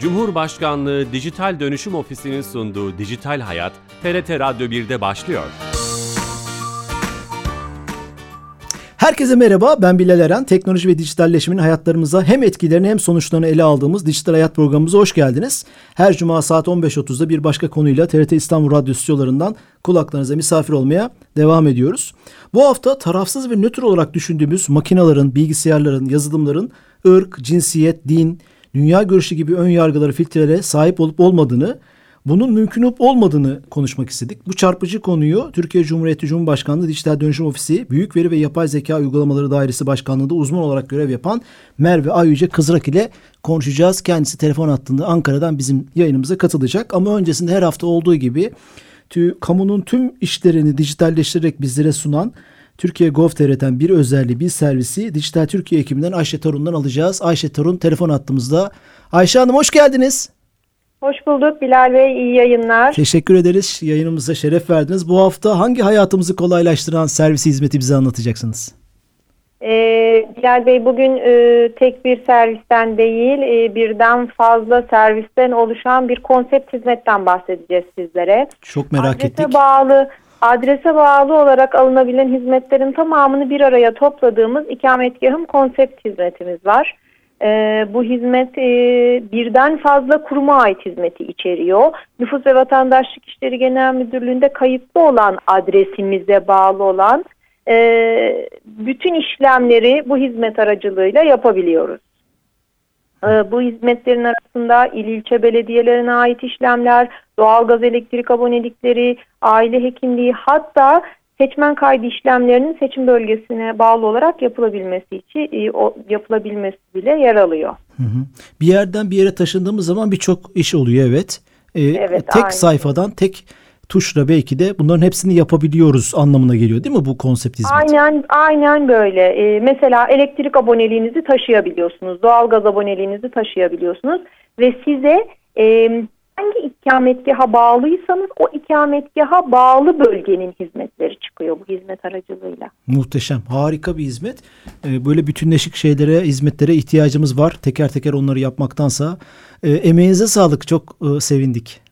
Cumhurbaşkanlığı Dijital Dönüşüm Ofisi'nin sunduğu Dijital Hayat, TRT Radyo 1'de başlıyor. Herkese merhaba, ben Bilal Eren. Teknoloji ve dijitalleşimin hayatlarımıza hem etkilerini hem sonuçlarını ele aldığımız Dijital Hayat programımıza hoş geldiniz. Her cuma saat 15.30'da bir başka konuyla TRT İstanbul Radyo stüdyolarından kulaklarınıza misafir olmaya devam ediyoruz. Bu hafta tarafsız ve nötr olarak düşündüğümüz makinelerin, bilgisayarların, yazılımların ırk, cinsiyet, din, dünya görüşü gibi ön yargıları, filtrelere sahip olup olmadığını, bunun mümkün olup olmadığını konuşmak istedik. Bu çarpıcı konuyu Türkiye Cumhuriyeti Cumhurbaşkanlığı Dijital Dönüşüm Ofisi Büyük Veri ve Yapay Zeka Uygulamaları Dairesi Başkanlığı'nda uzman olarak görev yapan Merve Ayyüce Kızrak ile konuşacağız. Kendisi telefon hattında Ankara'dan bizim yayınımıza katılacak. Ama öncesinde her hafta olduğu gibi kamunun tüm işlerini dijitalleştirerek bizlere sunan Türkiye Gov.tr'den bir özelliği, bir servisi Dijital Türkiye ekibinden Ayşe Tarun'dan alacağız. Ayşe Tarun telefon hattımızda. Ayşe Hanım hoş geldiniz. Hoş bulduk Bilal Bey, iyi yayınlar. Teşekkür ederiz, yayınımıza şeref verdiniz. Bu hafta hangi hayatımızı kolaylaştıran servisi, hizmeti bize anlatacaksınız? Bilal Bey, bugün tek bir servisten değil, birden fazla servisten oluşan bir konsept hizmetten bahsedeceğiz sizlere. Çok merak ettik. Adrese bağlı olarak alınabilen hizmetlerin tamamını bir araya topladığımız ikametgahım konsept hizmetimiz var. Bu hizmet birden fazla kuruma ait hizmeti içeriyor. Nüfus ve Vatandaşlık İşleri Genel Müdürlüğü'nde kayıtlı olan adresimize bağlı olan bütün işlemleri bu hizmet aracılığıyla yapabiliyoruz. Bu hizmetlerin arasında il ilçe belediyelerine ait işlemler, doğalgaz elektrik abonelikleri, aile hekimliği, hatta seçmen kaydı işlemlerinin seçim bölgesine bağlı olarak yapılabilmesi için bile yer alıyor. Hı hı. Bir yerden bir yere taşındığımız zaman birçok iş oluyor, evet. Evet, tek aynı sayfadan, tek tuşla belki de bunların hepsini yapabiliyoruz anlamına geliyor değil mi bu konsept hizmeti? Aynen böyle. Mesela elektrik aboneliğinizi taşıyabiliyorsunuz, doğalgaz aboneliğinizi taşıyabiliyorsunuz ve size hangi ikametgaha bağlıysanız o ikametgaha bağlı bölgenin hizmetleri çıkıyor bu hizmet aracılığıyla. Muhteşem, harika bir hizmet. Böyle bütünleşik şeylere, hizmetlere ihtiyacımız var. Teker teker onları yapmaktansa. Emeğinize sağlık, çok sevindik.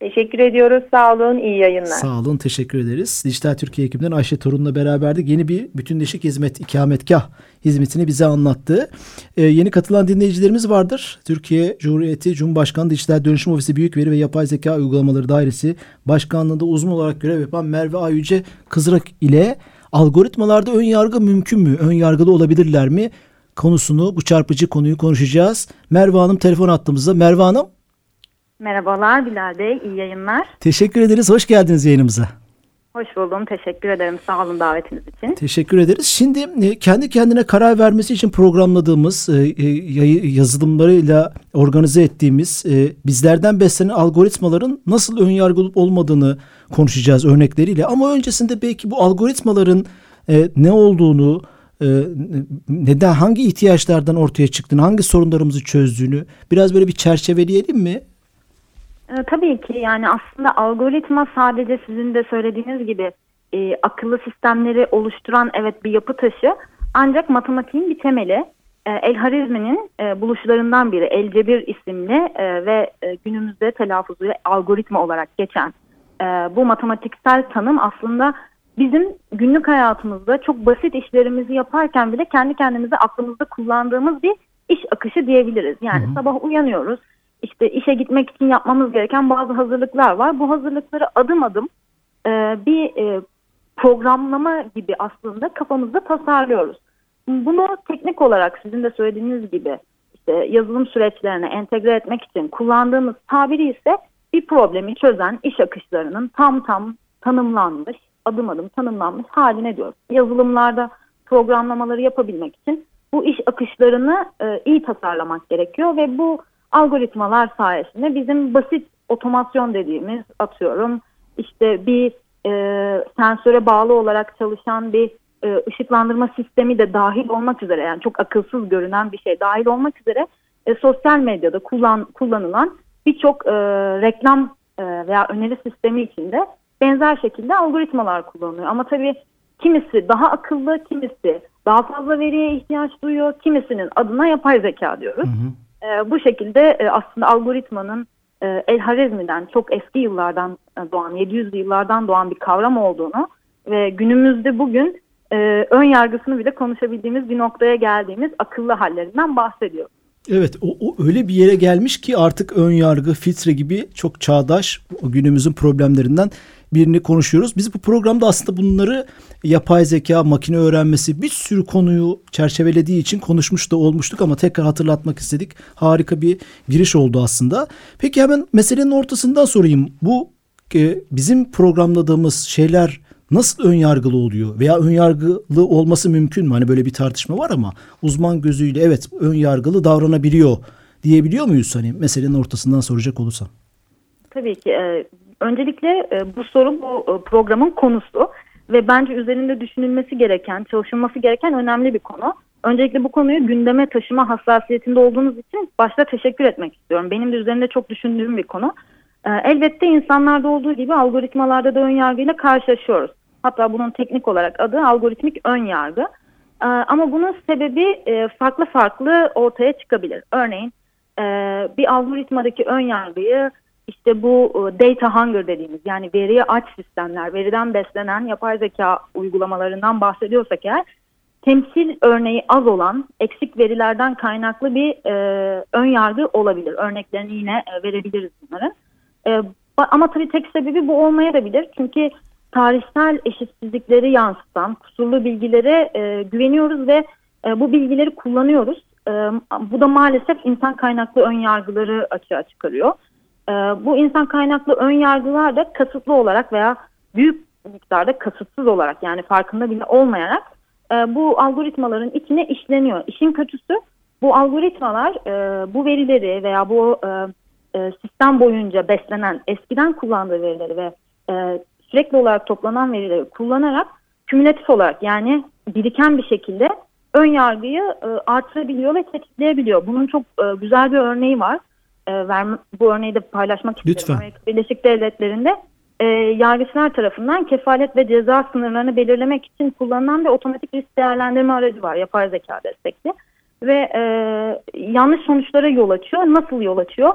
Teşekkür ediyoruz. Sağ olun. İyi yayınlar. Sağ olun. Teşekkür ederiz. Dijital Türkiye ekibinden Ayşe Torun'la beraberdik. Yeni bir bütünleşik hizmet, ikametgah hizmetini bize anlattı. Yeni katılan dinleyicilerimiz vardır. Türkiye Cumhuriyeti Cumhurbaşkanı Dijital Dönüşüm Ofisi Büyük Veri ve Yapay Zeka Uygulamaları Dairesi Başkanlığı'nda uzman olarak görev yapan Merve Ayyüce Kızrak ile algoritmalarda ön yargı mümkün mü? Ön yargılı olabilirler mi? Konusunu, bu çarpıcı konuyu konuşacağız. Merve Hanım telefon attığımızda. Merve Hanım. Merhabalar Bilal Bey, iyi yayınlar. Teşekkür ederiz, hoş geldiniz yayınımıza. Hoş buldum, teşekkür ederim, sağ olun davetiniz için. Teşekkür ederiz. Şimdi kendi kendine karar vermesi için programladığımız, yazılımlarıyla organize ettiğimiz, bizlerden beslenen algoritmaların nasıl ön yargılı olmadığını konuşacağız örnekleriyle. Ama öncesinde belki bu algoritmaların ne olduğunu, neden, hangi ihtiyaçlardan ortaya çıktığını, hangi sorunlarımızı çözdüğünü biraz böyle bir çerçeveleyelim mi? Tabii ki, yani aslında algoritma sadece sizin de söylediğiniz gibi akıllı sistemleri oluşturan evet bir yapı taşı, ancak matematiğin bir temeli. El-Harizmi'nin buluşlarından biri El Cebir isimli ve günümüzde telaffuzu algoritma olarak geçen bu matematiksel tanım aslında bizim günlük hayatımızda çok basit işlerimizi yaparken bile kendi kendimize aklımızda kullandığımız bir iş akışı diyebiliriz. Yani sabah uyanıyoruz. İşte işe gitmek için yapmamız gereken bazı hazırlıklar var. Bu hazırlıkları adım adım bir programlama gibi aslında kafamızda tasarlıyoruz. Bunu teknik olarak sizin de söylediğiniz gibi işte yazılım süreçlerine entegre etmek için kullandığımız tabiri ise bir problemi çözen iş akışlarının tam tanımlanmış, adım adım tanımlanmış haline diyoruz. Yazılımlarda programlamaları yapabilmek için bu iş akışlarını iyi tasarlamak gerekiyor ve bu algoritmalar sayesinde bizim basit otomasyon dediğimiz, atıyorum işte bir sensöre bağlı olarak çalışan bir ışıklandırma sistemi de dahil olmak üzere, yani çok akılsız görünen bir şey dahil olmak üzere sosyal medyada kullanılan birçok reklam veya öneri sistemi içinde benzer şekilde algoritmalar kullanılıyor. Ama tabii kimisi daha akıllı, kimisi daha fazla veriye ihtiyaç duyuyor, kimisinin adına yapay zeka diyoruz. Bu şekilde aslında algoritmanın El Harizmi'den çok eski yıllardan doğan, 700'lü yıllardan doğan bir kavram olduğunu ve günümüzde bugün ön yargısını bile konuşabildiğimiz bir noktaya geldiğimiz akıllı hallerinden bahsediyoruz. Evet, o öyle bir yere gelmiş ki artık ön yargı, filtre gibi çok çağdaş günümüzün problemlerinden birini konuşuyoruz. Biz bu programda aslında bunları yapay zeka, makine öğrenmesi bir sürü konuyu çerçevelediği için konuşmuş da olmuştuk ama tekrar hatırlatmak istedik. Harika bir giriş oldu aslında. Peki hemen meselenin ortasından sorayım. Bu bizim programladığımız şeyler nasıl önyargılı oluyor veya önyargılı olması mümkün mü? Hani böyle bir tartışma var ama uzman gözüyle evet önyargılı davranabiliyor diyebiliyor muyuz? Hani meselenin ortasından soracak olursam. Tabii ki. Öncelikle bu soru bu programın konusu ve bence üzerinde düşünülmesi gereken, çalışılması gereken önemli bir konu. Öncelikle bu konuyu gündeme taşıma hassasiyetinde olduğunuz için başta teşekkür etmek istiyorum. Benim de üzerinde çok düşündüğüm bir konu. Elbette insanlarda olduğu gibi algoritmalarda da ön yargıyla karşılaşıyoruz. Hatta bunun teknik olarak adı algoritmik ön yargı. Ama bunun sebebi farklı farklı ortaya çıkabilir. Örneğin bir algoritmadaki ön yargıyı işte bu data hunger dediğimiz, yani veriye aç sistemler, veriden beslenen yapay zeka uygulamalarından bahsediyorsak eğer, temsil örneği az olan eksik verilerden kaynaklı bir ön yargı olabilir. Örneklerini yine verebiliriz bunların. Ama tabii tek sebebi bu olmayabilir. Çünkü tarihsel eşitsizlikleri yansıtan kusurlu bilgilere güveniyoruz ve bu bilgileri kullanıyoruz. Bu da maalesef insan kaynaklı ön yargıları açığa çıkarıyor. Bu insan kaynaklı ön yargılar da kasıtlı olarak veya büyük miktarda kasıtsız olarak, yani farkında bile olmayarak bu algoritmaların içine işleniyor. İşin kötüsü bu algoritmalar bu verileri veya bu sistem boyunca beslenen, eskiden kullandığı verileri ve sürekli olarak toplanan verileri kullanarak kümülatif olarak, yani biriken bir şekilde ön yargıyı artırabiliyor ve tetikleyebiliyor. Bunun çok güzel bir örneği var. Bu örneği de paylaşmak istiyorum. Amerika Birleşik Devletleri'nde yargıçlar tarafından kefalet ve ceza sınırlarını belirlemek için kullanılan bir otomatik risk değerlendirme aracı var. Yapay zeka destekli. Ve yanlış sonuçlara yol açıyor. Nasıl yol açıyor?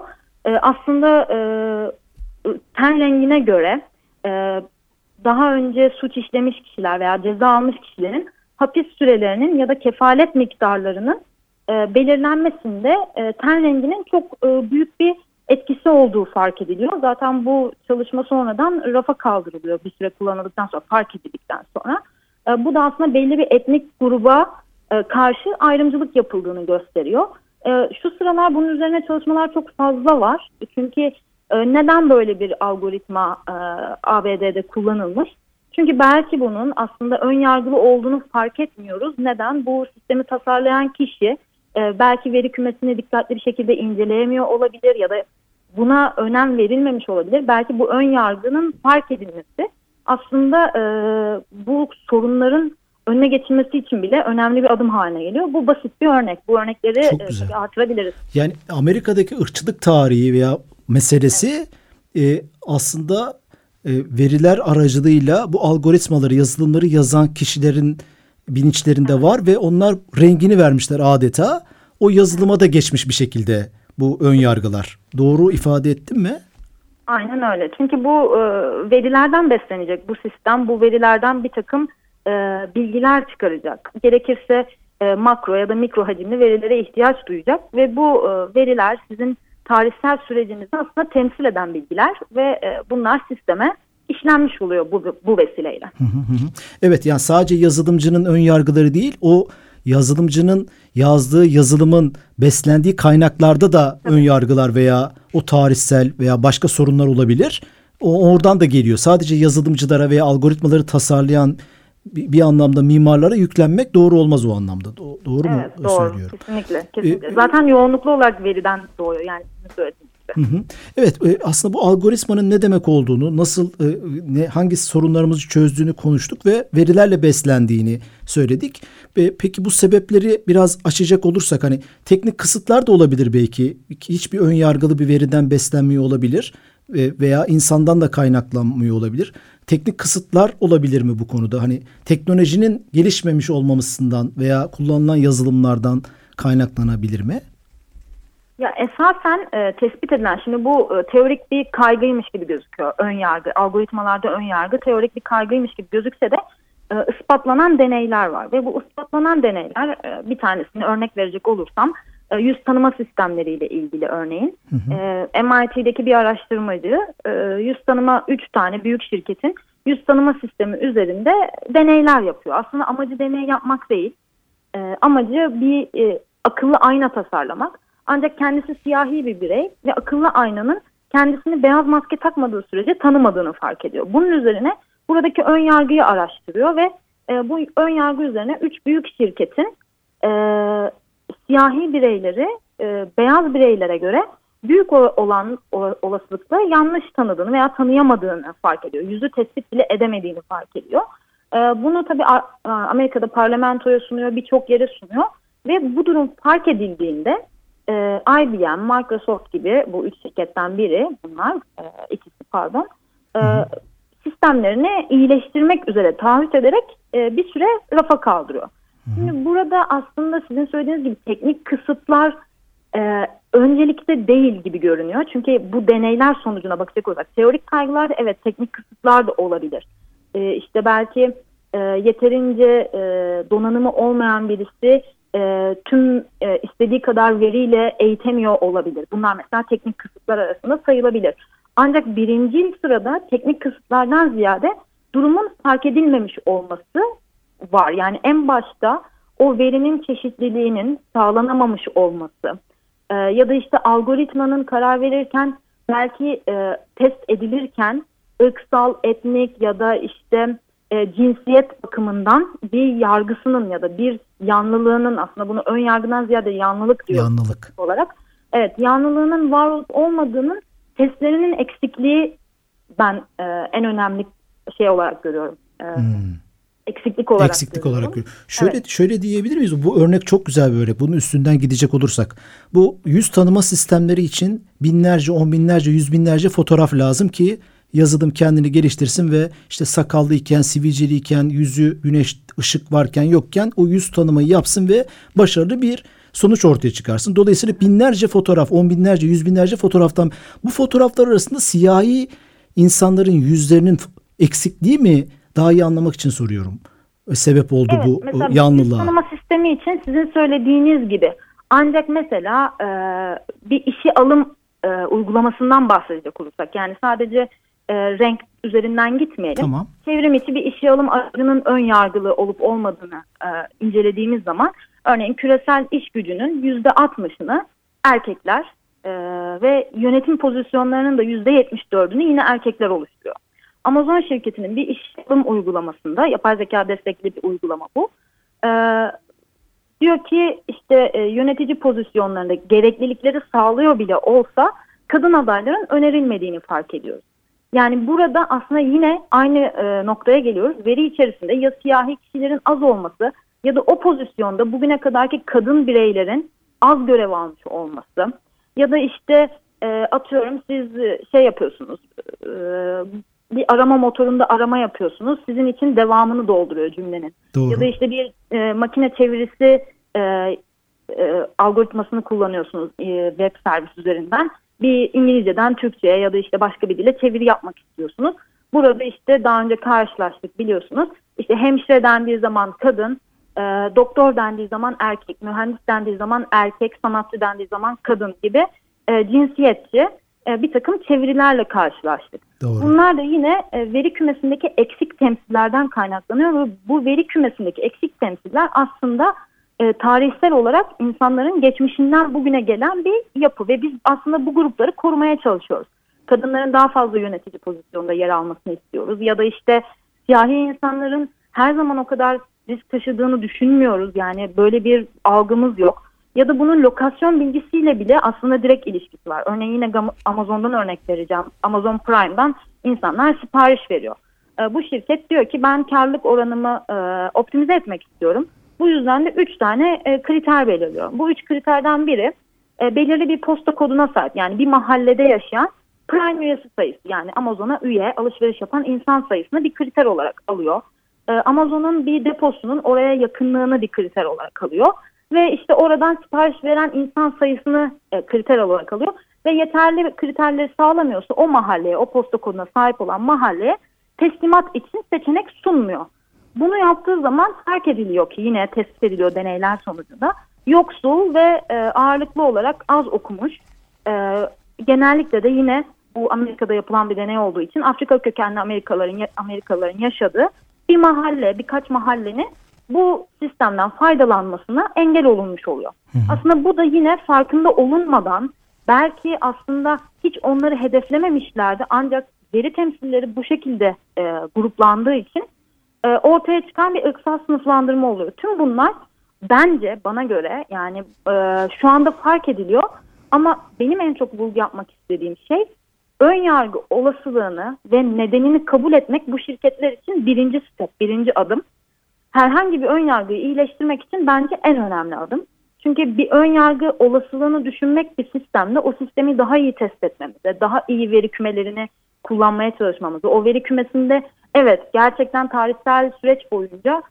Aslında ten rengine göre daha önce suç işlemiş kişiler veya ceza almış kişilerin hapis sürelerinin ya da kefalet miktarlarının belirlenmesinde ten renginin çok büyük bir etkisi olduğu fark ediliyor. Zaten bu çalışma sonradan rafa kaldırılıyor, bir süre kullanıldıktan sonra, fark edildikten sonra. Bu da aslında belli bir etnik gruba karşı ayrımcılık yapıldığını gösteriyor. Şu sıralar bunun üzerine çalışmalar çok fazla var. Çünkü neden böyle bir algoritma ABD'de kullanılmış? Çünkü belki bunun aslında önyargılı olduğunu fark etmiyoruz. Neden? Bu sistemi tasarlayan kişi belki veri kümesini dikkatli bir şekilde inceleyemiyor olabilir ya da buna önem verilmemiş olabilir. Belki bu önyargının fark edilmesi aslında bu sorunların önüne geçilmesi için bile önemli bir adım haline geliyor. Bu basit bir örnek. Bu örnekleri artırabiliriz. Yani Amerika'daki ırkçılık tarihi veya meselesi aslında veriler aracılığıyla bu algoritmaları, yazılımları yazan kişilerin bilinçlerinde var ve onlar rengini vermişler adeta. O yazılıma da geçmiş bir şekilde bu ön yargılar. Doğru ifade ettim mi? Aynen öyle. Çünkü bu verilerden beslenecek bu sistem. Bu verilerden bir takım bilgiler çıkaracak. Gerekirse makro ya da mikro hacimli verilere ihtiyaç duyacak ve bu veriler sizin tarihsel sürecinizi aslında temsil eden bilgiler ve bunlar sisteme işlenmiş oluyor bu vesileyle. Evet, yani sadece yazılımcının ön yargıları değil, o yazılımcının yazdığı yazılımın beslendiği kaynaklarda da ön yargılar veya o tarihsel veya başka sorunlar olabilir. O oradan da geliyor. Sadece yazılımcılara veya algoritmaları tasarlayan bir anlamda mimarlara yüklenmek doğru olmaz o anlamda. Doğru evet, mu doğru, söylüyorum? Evet, kesinlikle. Zaten yoğunluklu olarak veriden doğuyor. Yani söylediğim gibi. Hı. Evet, aslında bu algoritmanın ne demek olduğunu, nasıl, hangi sorunlarımızı çözdüğünü konuştuk ve verilerle beslendiğini söyledik. Peki bu sebepleri biraz açacak olursak, hani teknik kısıtlar da olabilir belki. Hiçbir ön yargılı bir veriden beslenmiyor olabilir. Veya insandan da kaynaklanmıyor olabilir. Teknik kısıtlar olabilir mi bu konuda? Hani teknolojinin gelişmemiş olmasından veya kullanılan yazılımlardan kaynaklanabilir mi? Ya esasen tespit edilen, şimdi bu teorik bir kaygıymış gibi gözüküyor. Ön yargı, algoritmalarda ön yargı teorik bir kaygıymış gibi gözükse de ispatlanan deneyler var. Ve bu ispatlanan deneyler, bir tanesini örnek verecek olursam, yüz tanıma sistemleriyle ilgili örneğin. MIT'deki bir araştırmacı yüz tanıma 3 tane büyük şirketin yüz tanıma sistemi üzerinde deneyler yapıyor. Aslında amacı deney yapmak değil. Amacı bir akıllı ayna tasarlamak. Ancak kendisi siyahi bir birey ve akıllı aynanın kendisini beyaz maske takmadığı sürece tanımadığını fark ediyor. Bunun üzerine buradaki ön yargıyı araştırıyor ve bu ön yargı üzerine 3 büyük şirketin siyahi bireyleri beyaz bireylere göre büyük olan olasılıkla yanlış tanıdığını veya tanıyamadığını fark ediyor. Yüzü tespit bile edemediğini fark ediyor. Bunu tabii Amerika'da parlamentoya sunuyor, birçok yere sunuyor ve bu durum fark edildiğinde IBM, Microsoft gibi bu 3 şirketten biri, bunlar ikisi pardon, sistemlerini iyileştirmek üzere taahhüt ederek bir süre rafa kaldırıyor. Şimdi burada aslında sizin söylediğiniz gibi teknik kısıtlar öncelikte değil gibi görünüyor. Çünkü bu deneyler sonucuna bakacak olursak teorik kaygılar, evet, teknik kısıtlar da olabilir. İşte belki yeterince donanımı olmayan birisi tüm istediği kadar veriyle eğitemiyor olabilir. Bunlar mesela teknik kısıtlar arasında sayılabilir. Ancak birincil sırada teknik kısıtlardan ziyade durumun fark edilmemiş olması var. Yani en başta o verinin çeşitliliğinin sağlanamamış olması ya da işte algoritmanın karar verirken belki test edilirken ırksal, etnik ya da işte cinsiyet bakımından bir yargısının ya da bir yanlılığının, aslında bunu ön yargıdan ziyade yanlılık diyor. Yanlılık olarak. Evet, yanlılığının var olup olmadığının testlerinin eksikliği ben en önemli şey olarak görüyorum. Eksiklik olarak. Eksiklik diyorum. Olarak görüyorum. Şöyle diyebilir miyiz? Bu örnek çok güzel bir örnek. Bunun üstünden gidecek olursak. Bu yüz tanıma sistemleri için binlerce, on binlerce, yüz binlerce fotoğraf lazım ki yazılım kendini geliştirsin ve işte sakallıyken, sivilceliyken, yüzü güneş ışık varken yokken o yüz tanımayı yapsın ve başarılı bir sonuç ortaya çıkarsın. Dolayısıyla binlerce fotoğraf, on binlerce, yüz binlerce fotoğraftan, bu fotoğraflar arasında siyahi insanların yüzlerinin eksikliği mi? Daha iyi anlamak için soruyorum. Sebep oldu evet, bu yanlılığa. Evet, tanıma sistemi için sizin söylediğiniz gibi. Ancak mesela bir işe alım uygulamasından bahsedecek olursak, yani sadece renk üzerinden gitmeyelim. Tamam. Çevrim içi bir işe alım aracının ön yargılı olup olmadığını incelediğimiz zaman, örneğin küresel iş gücünün %60'ını erkekler ve yönetim pozisyonlarının da %74'ünü yine erkekler oluşturuyor. Amazon şirketinin bir iş alım uygulamasında, yapay zeka destekli bir uygulama bu, diyor ki işte yönetici pozisyonlarında gereklilikleri sağlıyor bile olsa kadın adayların önerilmediğini fark ediyoruz. Yani burada aslında yine aynı noktaya geliyoruz. Veri içerisinde ya siyahi kişilerin az olması ya da o pozisyonda bugüne kadarki kadın bireylerin az görev almış olması ya da işte atıyorum siz şey yapıyorsunuz, bir arama motorunda arama yapıyorsunuz, sizin için devamını dolduruyor cümlenin. Doğru. Ya da işte bir makine çevirisi algoritmasını kullanıyorsunuz web servis üzerinden. Bir İngilizceden Türkçe'ye ya da işte başka bir dile çeviri yapmak istiyorsunuz. Burada işte daha önce karşılaştık, biliyorsunuz. İşte hemşire dendiği zaman kadın, doktor dendiği zaman erkek, mühendis dendiği zaman erkek, sanatçı dendiği zaman kadın gibi cinsiyetçi bir takım çevirilerle karşılaştık. Doğru. Bunlar da yine veri kümesindeki eksik temsillerden kaynaklanıyor ve bu veri kümesindeki eksik temsiller aslında tarihsel olarak insanların geçmişinden bugüne gelen bir yapı ve biz aslında bu grupları korumaya çalışıyoruz. Kadınların daha fazla yönetici pozisyonda yer almasını istiyoruz ya da işte siyahi insanların her zaman o kadar risk taşıdığını düşünmüyoruz, yani böyle bir algımız yok. Ya da bunun lokasyon bilgisiyle bile aslında direkt ilişkisi var. Örneğin yine Amazon'dan örnek vereceğim. Amazon Prime'dan insanlar sipariş veriyor. Bu şirket diyor ki ben karlılık oranımı optimize etmek istiyorum. Bu yüzden de 3 tane kriter belirliyor. Bu 3 kriterden biri belirli bir posta koduna sahip, yani bir mahallede yaşayan Prime üyesi sayısı, yani Amazon'a üye, alışveriş yapan insan sayısını bir kriter olarak alıyor. Amazon'un bir deposunun oraya yakınlığını bir kriter olarak alıyor. ve işte oradan sipariş veren insan sayısını kriter olarak alıyor ve yeterli kriterleri sağlamıyorsa o mahalleye, o posta koduna sahip olan mahalleye teslimat için seçenek sunmuyor. Bunu yaptığı zaman fark ediliyor ki yine tespit ediliyor deneyler sonucunda yoksul ve ağırlıklı olarak az okumuş, genellikle de yine bu Amerika'da yapılan bir deney olduğu için Afrika kökenli Amerikalıların yaşadığı bir mahalle, birkaç mahallenin bu sistemden faydalanmasına engel olunmuş oluyor. Hı-hı. Aslında bu da yine farkında olunmadan, belki aslında hiç onları hedeflememişlerdi ancak veri temsilleri bu şekilde gruplandığı için ortaya çıkan bir ırksal sınıflandırma oluyor. Tüm bunlar bence bana göre yani şu anda fark ediliyor ama benim en çok bulgu yapmak istediğim şey ön yargı olasılığını ve nedenini kabul etmek bu şirketler için birinci step, birinci adım. Herhangi bir ön yargıyı iyileştirmek için bence en önemli adım. Çünkü bir ön yargı olasılığını düşünmek bir sistemde o sistemi daha iyi test etmemize, daha iyi veri kümelerini kullanmaya çalışmamıza, o veri kümesinde evet gerçekten tarihsel süreç boyunca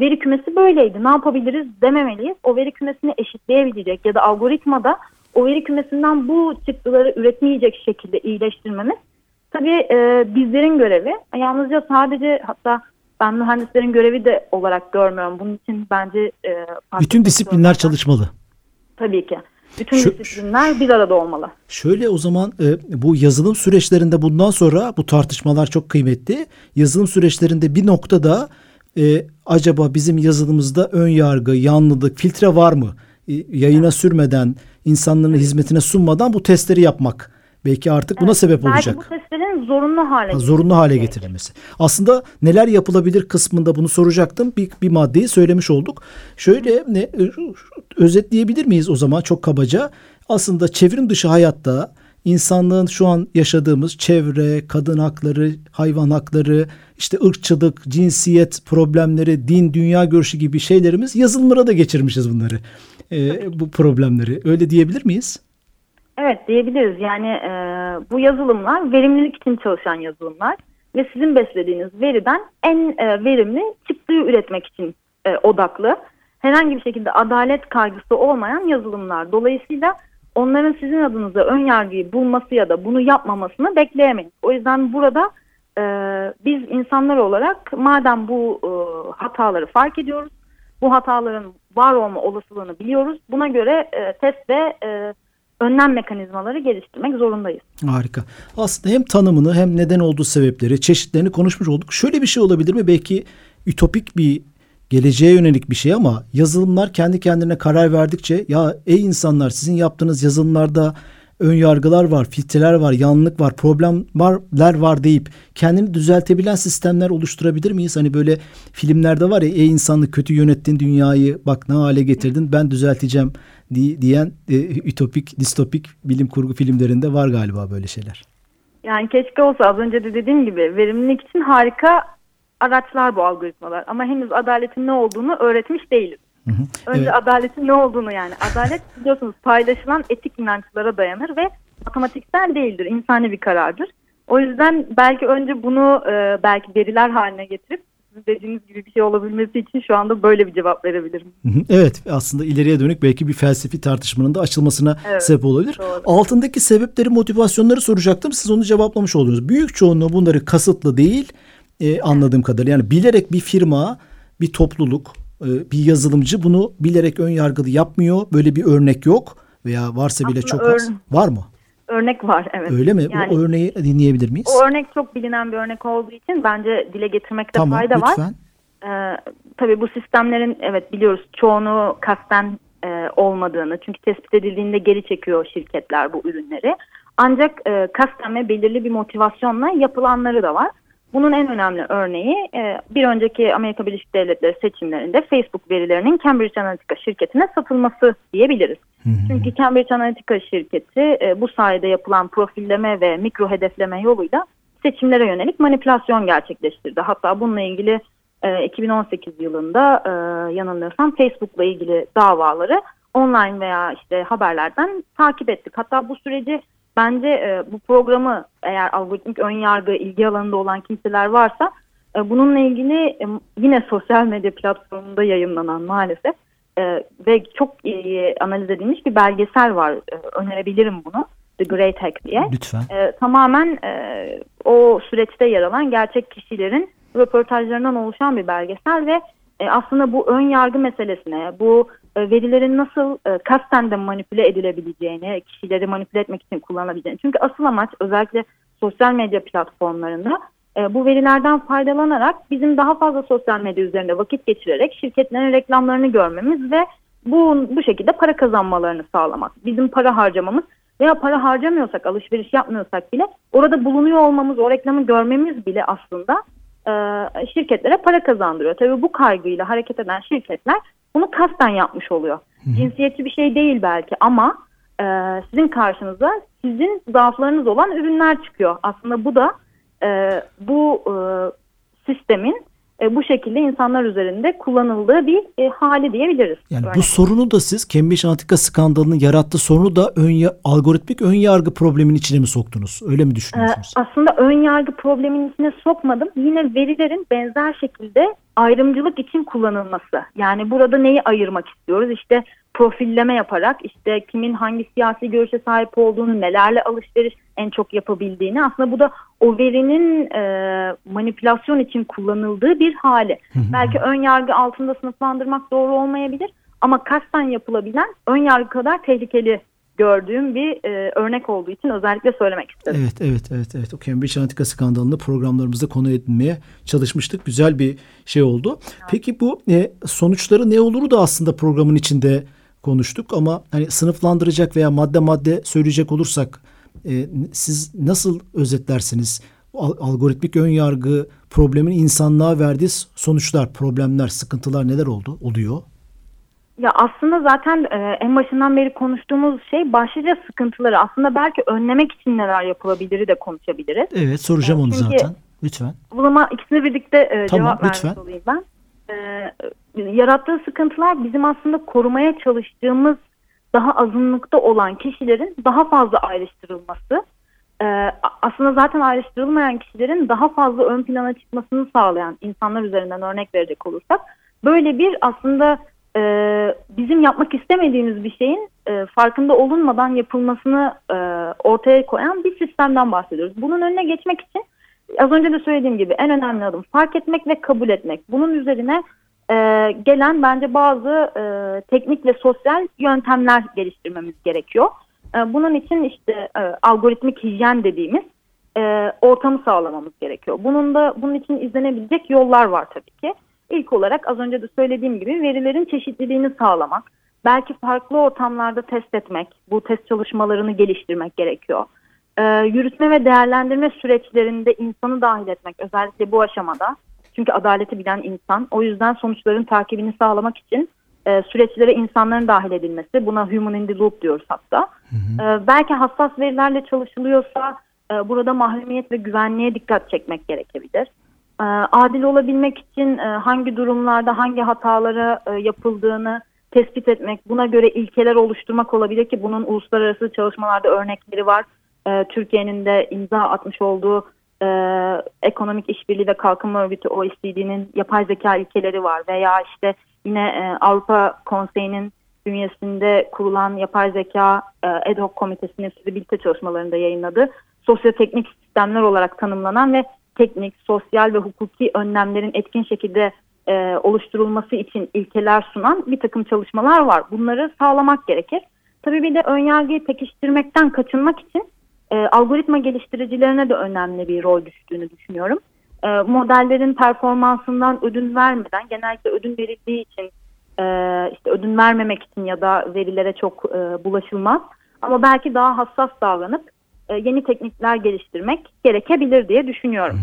veri kümesi böyleydi, ne yapabiliriz dememeliyiz. O veri kümesini eşitleyebilecek ya da algoritmada o veri kümesinden bu çıktıları üretmeyecek şekilde iyileştirmemiz tabii bizlerin görevi. Yalnızca sadece hatta ben mühendislerin görevi de olarak görmüyorum. Bunun için bence... bütün disiplinler çalışmalı. Tabii ki. Bütün disiplinler bir arada olmalı. Şöyle o zaman bu yazılım süreçlerinde bundan sonra bu tartışmalar çok kıymetli. Yazılım süreçlerinde bir noktada acaba bizim yazılımımızda ön yargı, yanlılık, filtre var mı? Yayına sürmeden, insanların hizmetine sunmadan bu testleri yapmak belki artık buna sebep olacak. Bu testlerin zorunlu hale getirilmesi. Aslında neler yapılabilir kısmında bunu soracaktım. Bir maddeyi söylemiş olduk. Şöyle özetleyebilir miyiz o zaman çok kabaca? Aslında çevrim dışı hayatta insanlığın şu an yaşadığımız çevre, kadın hakları, hayvan hakları, işte ırkçılık, cinsiyet problemleri, din, dünya görüşü gibi şeylerimiz yazılımlara da geçirmişiz bunları. Bu problemleri öyle diyebilir miyiz? Evet diyebiliriz. Yani bu yazılımlar verimlilik için çalışan yazılımlar ve sizin beslediğiniz veriden en verimli çıktığı üretmek için odaklı. Herhangi bir şekilde adalet kaygısı olmayan yazılımlar. Dolayısıyla onların sizin adınıza ön yargıyı bulması ya da bunu yapmamasını bekleyemeyiz. O yüzden burada biz insanlar olarak madem bu hataları fark ediyoruz, bu hataların var olma olasılığını biliyoruz. Buna göre test ve önlem mekanizmaları geliştirmek zorundayız. Harika. Aslında hem tanımını hem neden olduğu sebepleri, çeşitlerini konuşmuş olduk. Şöyle bir şey olabilir mi? Belki ütopik bir geleceğe yönelik bir şey ama yazılımlar kendi kendine karar verdikçe ya ey insanlar sizin yaptığınız yazılımlarda ön yargılar var, filtreler var, yanlılık var, problemler var deyip kendini düzeltebilen sistemler oluşturabilir miyiz? Hani böyle filmlerde var ya ey insanlık kötü yönettin dünyayı bak ne hale getirdin ben düzelteceğim diyen ütopik, distopik bilim kurgu filmlerinde var galiba böyle şeyler. Yani keşke olsa az önce de dediğim gibi verimlilik için harika araçlar bu algoritmalar ama henüz adaletin ne olduğunu öğretmiş değiliz. Hı hı. Önce evet. Adaletin ne olduğunu yani adalet biliyorsunuz paylaşılan etik inançlara dayanır ve matematiksel değildir, insani bir karardır. O yüzden belki önce bunu belki veriler haline getirip dediğiniz gibi bir şey olabilmesi için şu anda böyle bir cevap verebilirim. Hı hı. Evet aslında ileriye dönük belki bir felsefi tartışmanın da açılmasına sebep olabilir. Doğru. Altındaki sebepleri, motivasyonları soracaktım, siz onu cevaplamış oldunuz. Büyük çoğunluğu bunları kasıtlı değil anladığım kadarıyla yani bilerek bir firma, bir topluluk, bir yazılımcı bunu bilerek ön yargılı yapmıyor. Böyle bir örnek yok veya varsa bile aslında çok az. Var mı? Örnek var evet. Öyle mi? Yani, o örneği dinleyebilir miyiz? O örnek çok bilinen bir örnek olduğu için bence dile getirmekte fayda var. Tabii bu sistemlerin evet biliyoruz çoğunu kasten olmadığını. Çünkü tespit edildiğinde geri çekiyor şirketler bu ürünleri. Ancak kasten ve belirli bir motivasyonla yapılanları da var. Bunun en önemli örneği bir önceki Amerika Birleşik Devletleri seçimlerinde Facebook verilerinin Cambridge Analytica şirketine satılması diyebiliriz. Çünkü Cambridge Analytica şirketi bu sayede yapılan profilleme ve mikro hedefleme yoluyla seçimlere yönelik manipülasyon gerçekleştirdi. Hatta bununla ilgili 2018 yılında yanılmıyorsam Facebook'la ilgili davaları online veya işte haberlerden takip ettik. Hatta bu süreci bence bu programı eğer algoritmik ön yargı ilgi alanında olan kimseler varsa bununla ilgili yine sosyal medya platformunda yayınlanan maalesef ve çok iyi analiz edilmiş bir belgesel var. Önerebilirim bunu. The Great Hack diye. Lütfen. Tamamen o süreçte yer alan gerçek kişilerin röportajlarından oluşan bir belgesel ve aslında bu ön yargı meselesine, bu verilerin nasıl kasten de manipüle edilebileceğini, kişileri manipüle etmek için kullanılabileceğini. Çünkü asıl amaç özellikle sosyal medya platformlarında bu verilerden faydalanarak bizim daha fazla sosyal medya üzerinde vakit geçirerek şirketlerin reklamlarını görmemiz ve bu şekilde para kazanmalarını sağlamak. Bizim para harcamamız veya para harcamıyorsak, alışveriş yapmıyorsak bile orada bulunuyor olmamız, o reklamı görmemiz bile aslında şirketlere para kazandırıyor. Tabii bu kaygıyla hareket eden şirketler bunu kasten yapmış oluyor. Cinsiyetçi bir şey değil belki ama sizin karşınıza sizin zaaflarınız olan ürünler çıkıyor. Aslında bu da bu sistemin bu şekilde insanlar üzerinde kullanıldığı bir hali diyebiliriz. Yani bu sorunu da siz Cambridge Analytica skandalının yarattığı sorunu da algoritmik ön yargı probleminin içine mi soktunuz? Öyle mi düşünüyorsunuz? Aslında ön yargı probleminin içine sokmadım. Yine verilerin benzer şekilde ayrımcılık için kullanılması. Yani burada neyi ayırmak istiyoruz? İşte profilleme yaparak işte kimin hangi siyasi görüşe sahip olduğunu, nelerle alışveriş en çok yapabildiğini, aslında bu da o verinin manipülasyon için kullanıldığı bir hali. Belki ön yargı altında sınıflandırmak doğru olmayabilir ama kasten yapılabilen ön yargı kadar tehlikeli gördüğüm bir örnek olduğu için özellikle söylemek istedim. Evet. O Cambridge Analytica skandalını programlarımızda konu edinmeye çalışmıştık. Güzel bir şey oldu. Evet. Peki bu sonuçları ne olur da aslında programın içinde konuştuk ama hani sınıflandıracak veya madde söyleyecek olursak siz nasıl özetlersiniz? Algoritmik ön yargı problemin insanlığa verdiği sonuçlar, problemler, sıkıntılar neler oluyor? Ya aslında zaten en başından beri konuştuğumuz şey başlıca sıkıntıları. Aslında belki önlemek için neler yapılabilir de konuşabiliriz. Evet, soracağım onu zaten. Lütfen. O zaman ikisini birlikte cevap vermiş olayım ben. Yarattığı sıkıntılar bizim aslında korumaya çalıştığımız daha azınlıkta olan kişilerin daha fazla ayrıştırılması. Aslında zaten ayrıştırılmayan kişilerin daha fazla ön plana çıkmasını sağlayan insanlar üzerinden örnek verecek olursak. Böyle bir aslında bizim yapmak istemediğimiz bir şeyin farkında olunmadan yapılmasını ortaya koyan bir sistemden bahsediyoruz. Bunun önüne geçmek için az önce de söylediğim gibi en önemli adım fark etmek ve kabul etmek. Bunun üzerine gelen bence bazı teknik ve sosyal yöntemler geliştirmemiz gerekiyor. Bunun için işte algoritmik hijyen dediğimiz ortamı sağlamamız gerekiyor. Bunun için izlenebilecek yollar var tabii ki. İlk olarak az önce de söylediğim gibi verilerin çeşitliliğini sağlamak, belki farklı ortamlarda test etmek, bu test çalışmalarını geliştirmek gerekiyor. Yürütme ve değerlendirme süreçlerinde insanı dahil etmek, özellikle bu aşamada. Çünkü adaleti bilen insan, o yüzden sonuçların takibini sağlamak için süreçlere insanların dahil edilmesi, buna human in the loop diyoruz hatta. Belki hassas verilerle çalışılıyorsa burada mahremiyet ve güvenliğe dikkat çekmek gerekebilir. Adil olabilmek için hangi durumlarda hangi hatalara yapıldığını tespit etmek, buna göre ilkeler oluşturmak olabilir ki bunun uluslararası çalışmalarda örnekleri var. Türkiye'nin de imza atmış olduğu Ekonomik İşbirliği ve Kalkınma Örgütü OECD'nin yapay zeka ilkeleri var veya işte yine Avrupa Konseyi'nin bünyesinde kurulan yapay zeka ad hoc komitesinin fizibilite çalışmalarında yayınladığı sosyoteknik sistemler olarak tanımlanan ve teknik, sosyal ve hukuki önlemlerin etkin şekilde oluşturulması için ilkeler sunan bir takım çalışmalar var. Bunları sağlamak gerekir. Tabii bir de önyargıyı pekiştirmekten kaçınmak için algoritma geliştiricilerine de önemli bir rol düştüğünü düşünüyorum. Modellerin performansından ödün vermeden, genellikle ödün verildiği için, işte ödün vermemek için ya da verilere çok bulaşılmaz. Ama belki daha hassas davranıp yeni teknikler geliştirmek gerekebilir diye düşünüyorum.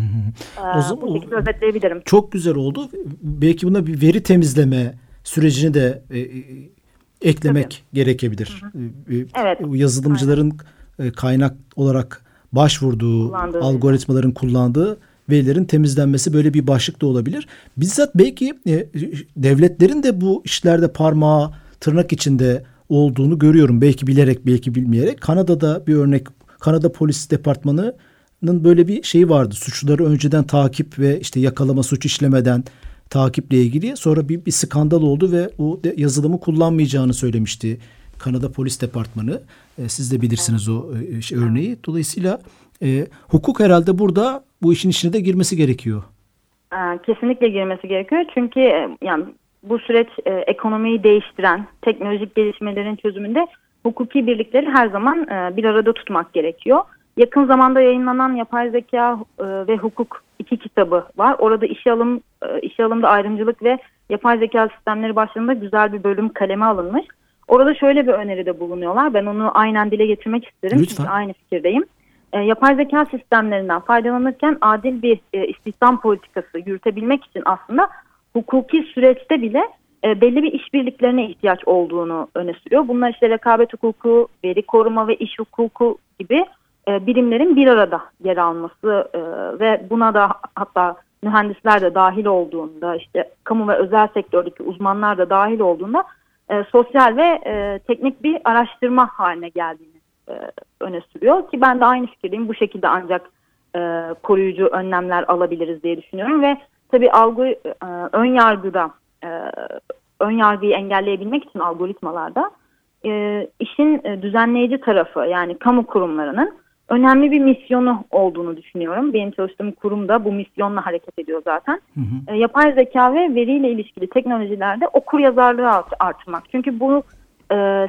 O zaman, bu şekilde özetleyebilirim. Çok güzel oldu. Belki buna bir veri temizleme sürecini de eklemek gerekebilir. Evet. Yazılımcıların kaynak olarak başvurduğu algoritmaların kullandığı verilerin temizlenmesi böyle bir başlık da olabilir. Bizzat belki devletlerin de bu işlerde parmağı tırnak içinde olduğunu görüyorum. Belki bilerek, belki bilmeyerek. Kanada'da bir örnek, Kanada Polis Departmanı'nın böyle bir şeyi vardı. Suçluları önceden takip ve işte yakalama, suç işlemeden takiple ilgili. Sonra bir skandal oldu ve o yazılımı kullanmayacağını söylemişti Kanada Polis Departmanı. Siz de bilirsiniz o örneği. Dolayısıyla hukuk herhalde burada bu işin içine de girmesi gerekiyor. Kesinlikle girmesi gerekiyor. Çünkü yani bu süreç ekonomiyi değiştiren teknolojik gelişmelerin çözümünde hukuki birlikleri her zaman bir arada tutmak gerekiyor. Yakın zamanda yayınlanan yapay zeka ve hukuk 2 kitabı var. Orada işe alımda ayrımcılık ve yapay zeka sistemleri başlığında güzel bir bölüm kaleme alınmış. Orada şöyle bir öneride bulunuyorlar. Ben onu aynen dile getirmek isterim. Lütfen. Çünkü aynı fikirdeyim. Yapay zeka sistemlerinden faydalanırken adil bir istihdam politikası yürütebilmek için aslında hukuki süreçte bile belli bir işbirliklerine ihtiyaç olduğunu öne sürüyor. Bunlar işte rekabet hukuku, veri koruma ve iş hukuku gibi birimlerin bir arada yer alması ve buna da hatta mühendisler de dahil olduğunda, işte kamu ve özel sektördeki uzmanlar da dahil olduğunda sosyal ve teknik bir araştırma haline geldiğini öne sürüyor ki ben de aynı fikirdeyim. Bu şekilde ancak koruyucu önlemler alabiliriz diye düşünüyorum ve tabii ön yargıyı engelleyebilmek için algoritmalarda işin düzenleyici tarafı, yani kamu kurumlarının önemli bir misyonu olduğunu düşünüyorum. Benim çalıştığım kurum da bu misyonla hareket ediyor zaten. Hı hı. Yapay zeka ve veriyle ilişkili teknolojilerde okuryazarlığı artırmak. Çünkü bu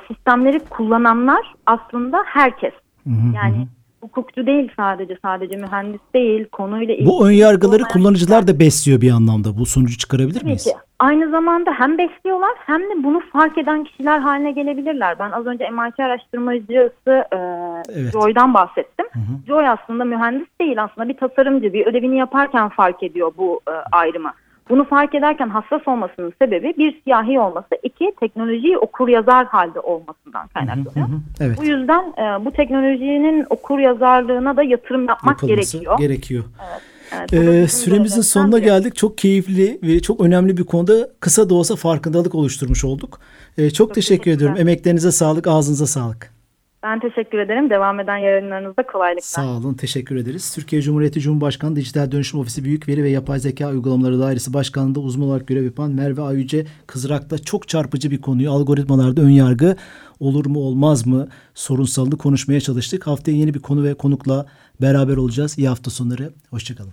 sistemleri kullananlar aslında herkes. Hı hı. Yani hukukçu değil sadece mühendis değil, konuyla ilgili. Bu önyargıları kullanıcılar da besliyor bir anlamda. Bu sonucu çıkarabilir miyiz? Tabii ki. Aynı zamanda hem besliyorlar hem de bunu fark eden kişiler haline gelebilirler. Ben az önce MIT araştırmacısı Joy'dan bahsettim. Hı hı. Joy aslında mühendis değil, aslında bir tasarımcı. Bir ödevini yaparken fark ediyor bu ayrımı. Bunu fark ederken hassas olmasının sebebi bir siyahi olması, 2 teknolojiyi okuryazar halde olmasından kaynaklanıyor. Hı hı hı, evet. Bu yüzden bu teknolojinin okuryazarlığına da yatırım yapmak gerekiyor. Evet. Evet, süremizin sonuna geldik. Çok keyifli ve çok önemli bir konuda kısa da olsa farkındalık oluşturmuş olduk. Çok teşekkür ediyorum. Emeklerinize sağlık, ağzınıza sağlık. Ben teşekkür ederim. Devam eden yayınlarınızda kolaylıklar. Sağ olun, teşekkür ederiz. Türkiye Cumhuriyeti Cumhurbaşkanı Dijital Dönüşüm Ofisi Büyük Veri ve Yapay Zeka Uygulamaları Dairesi Başkanlığı'nda uzman olarak görev yapan Merve Ayyüce Kızrak'ta çok çarpıcı bir konuyu, algoritmalarda önyargı olur mu olmaz mı sorunsalını konuşmaya çalıştık. Haftaya yeni bir konu ve konukla beraber olacağız. İyi hafta sonları. Hoşçakalın.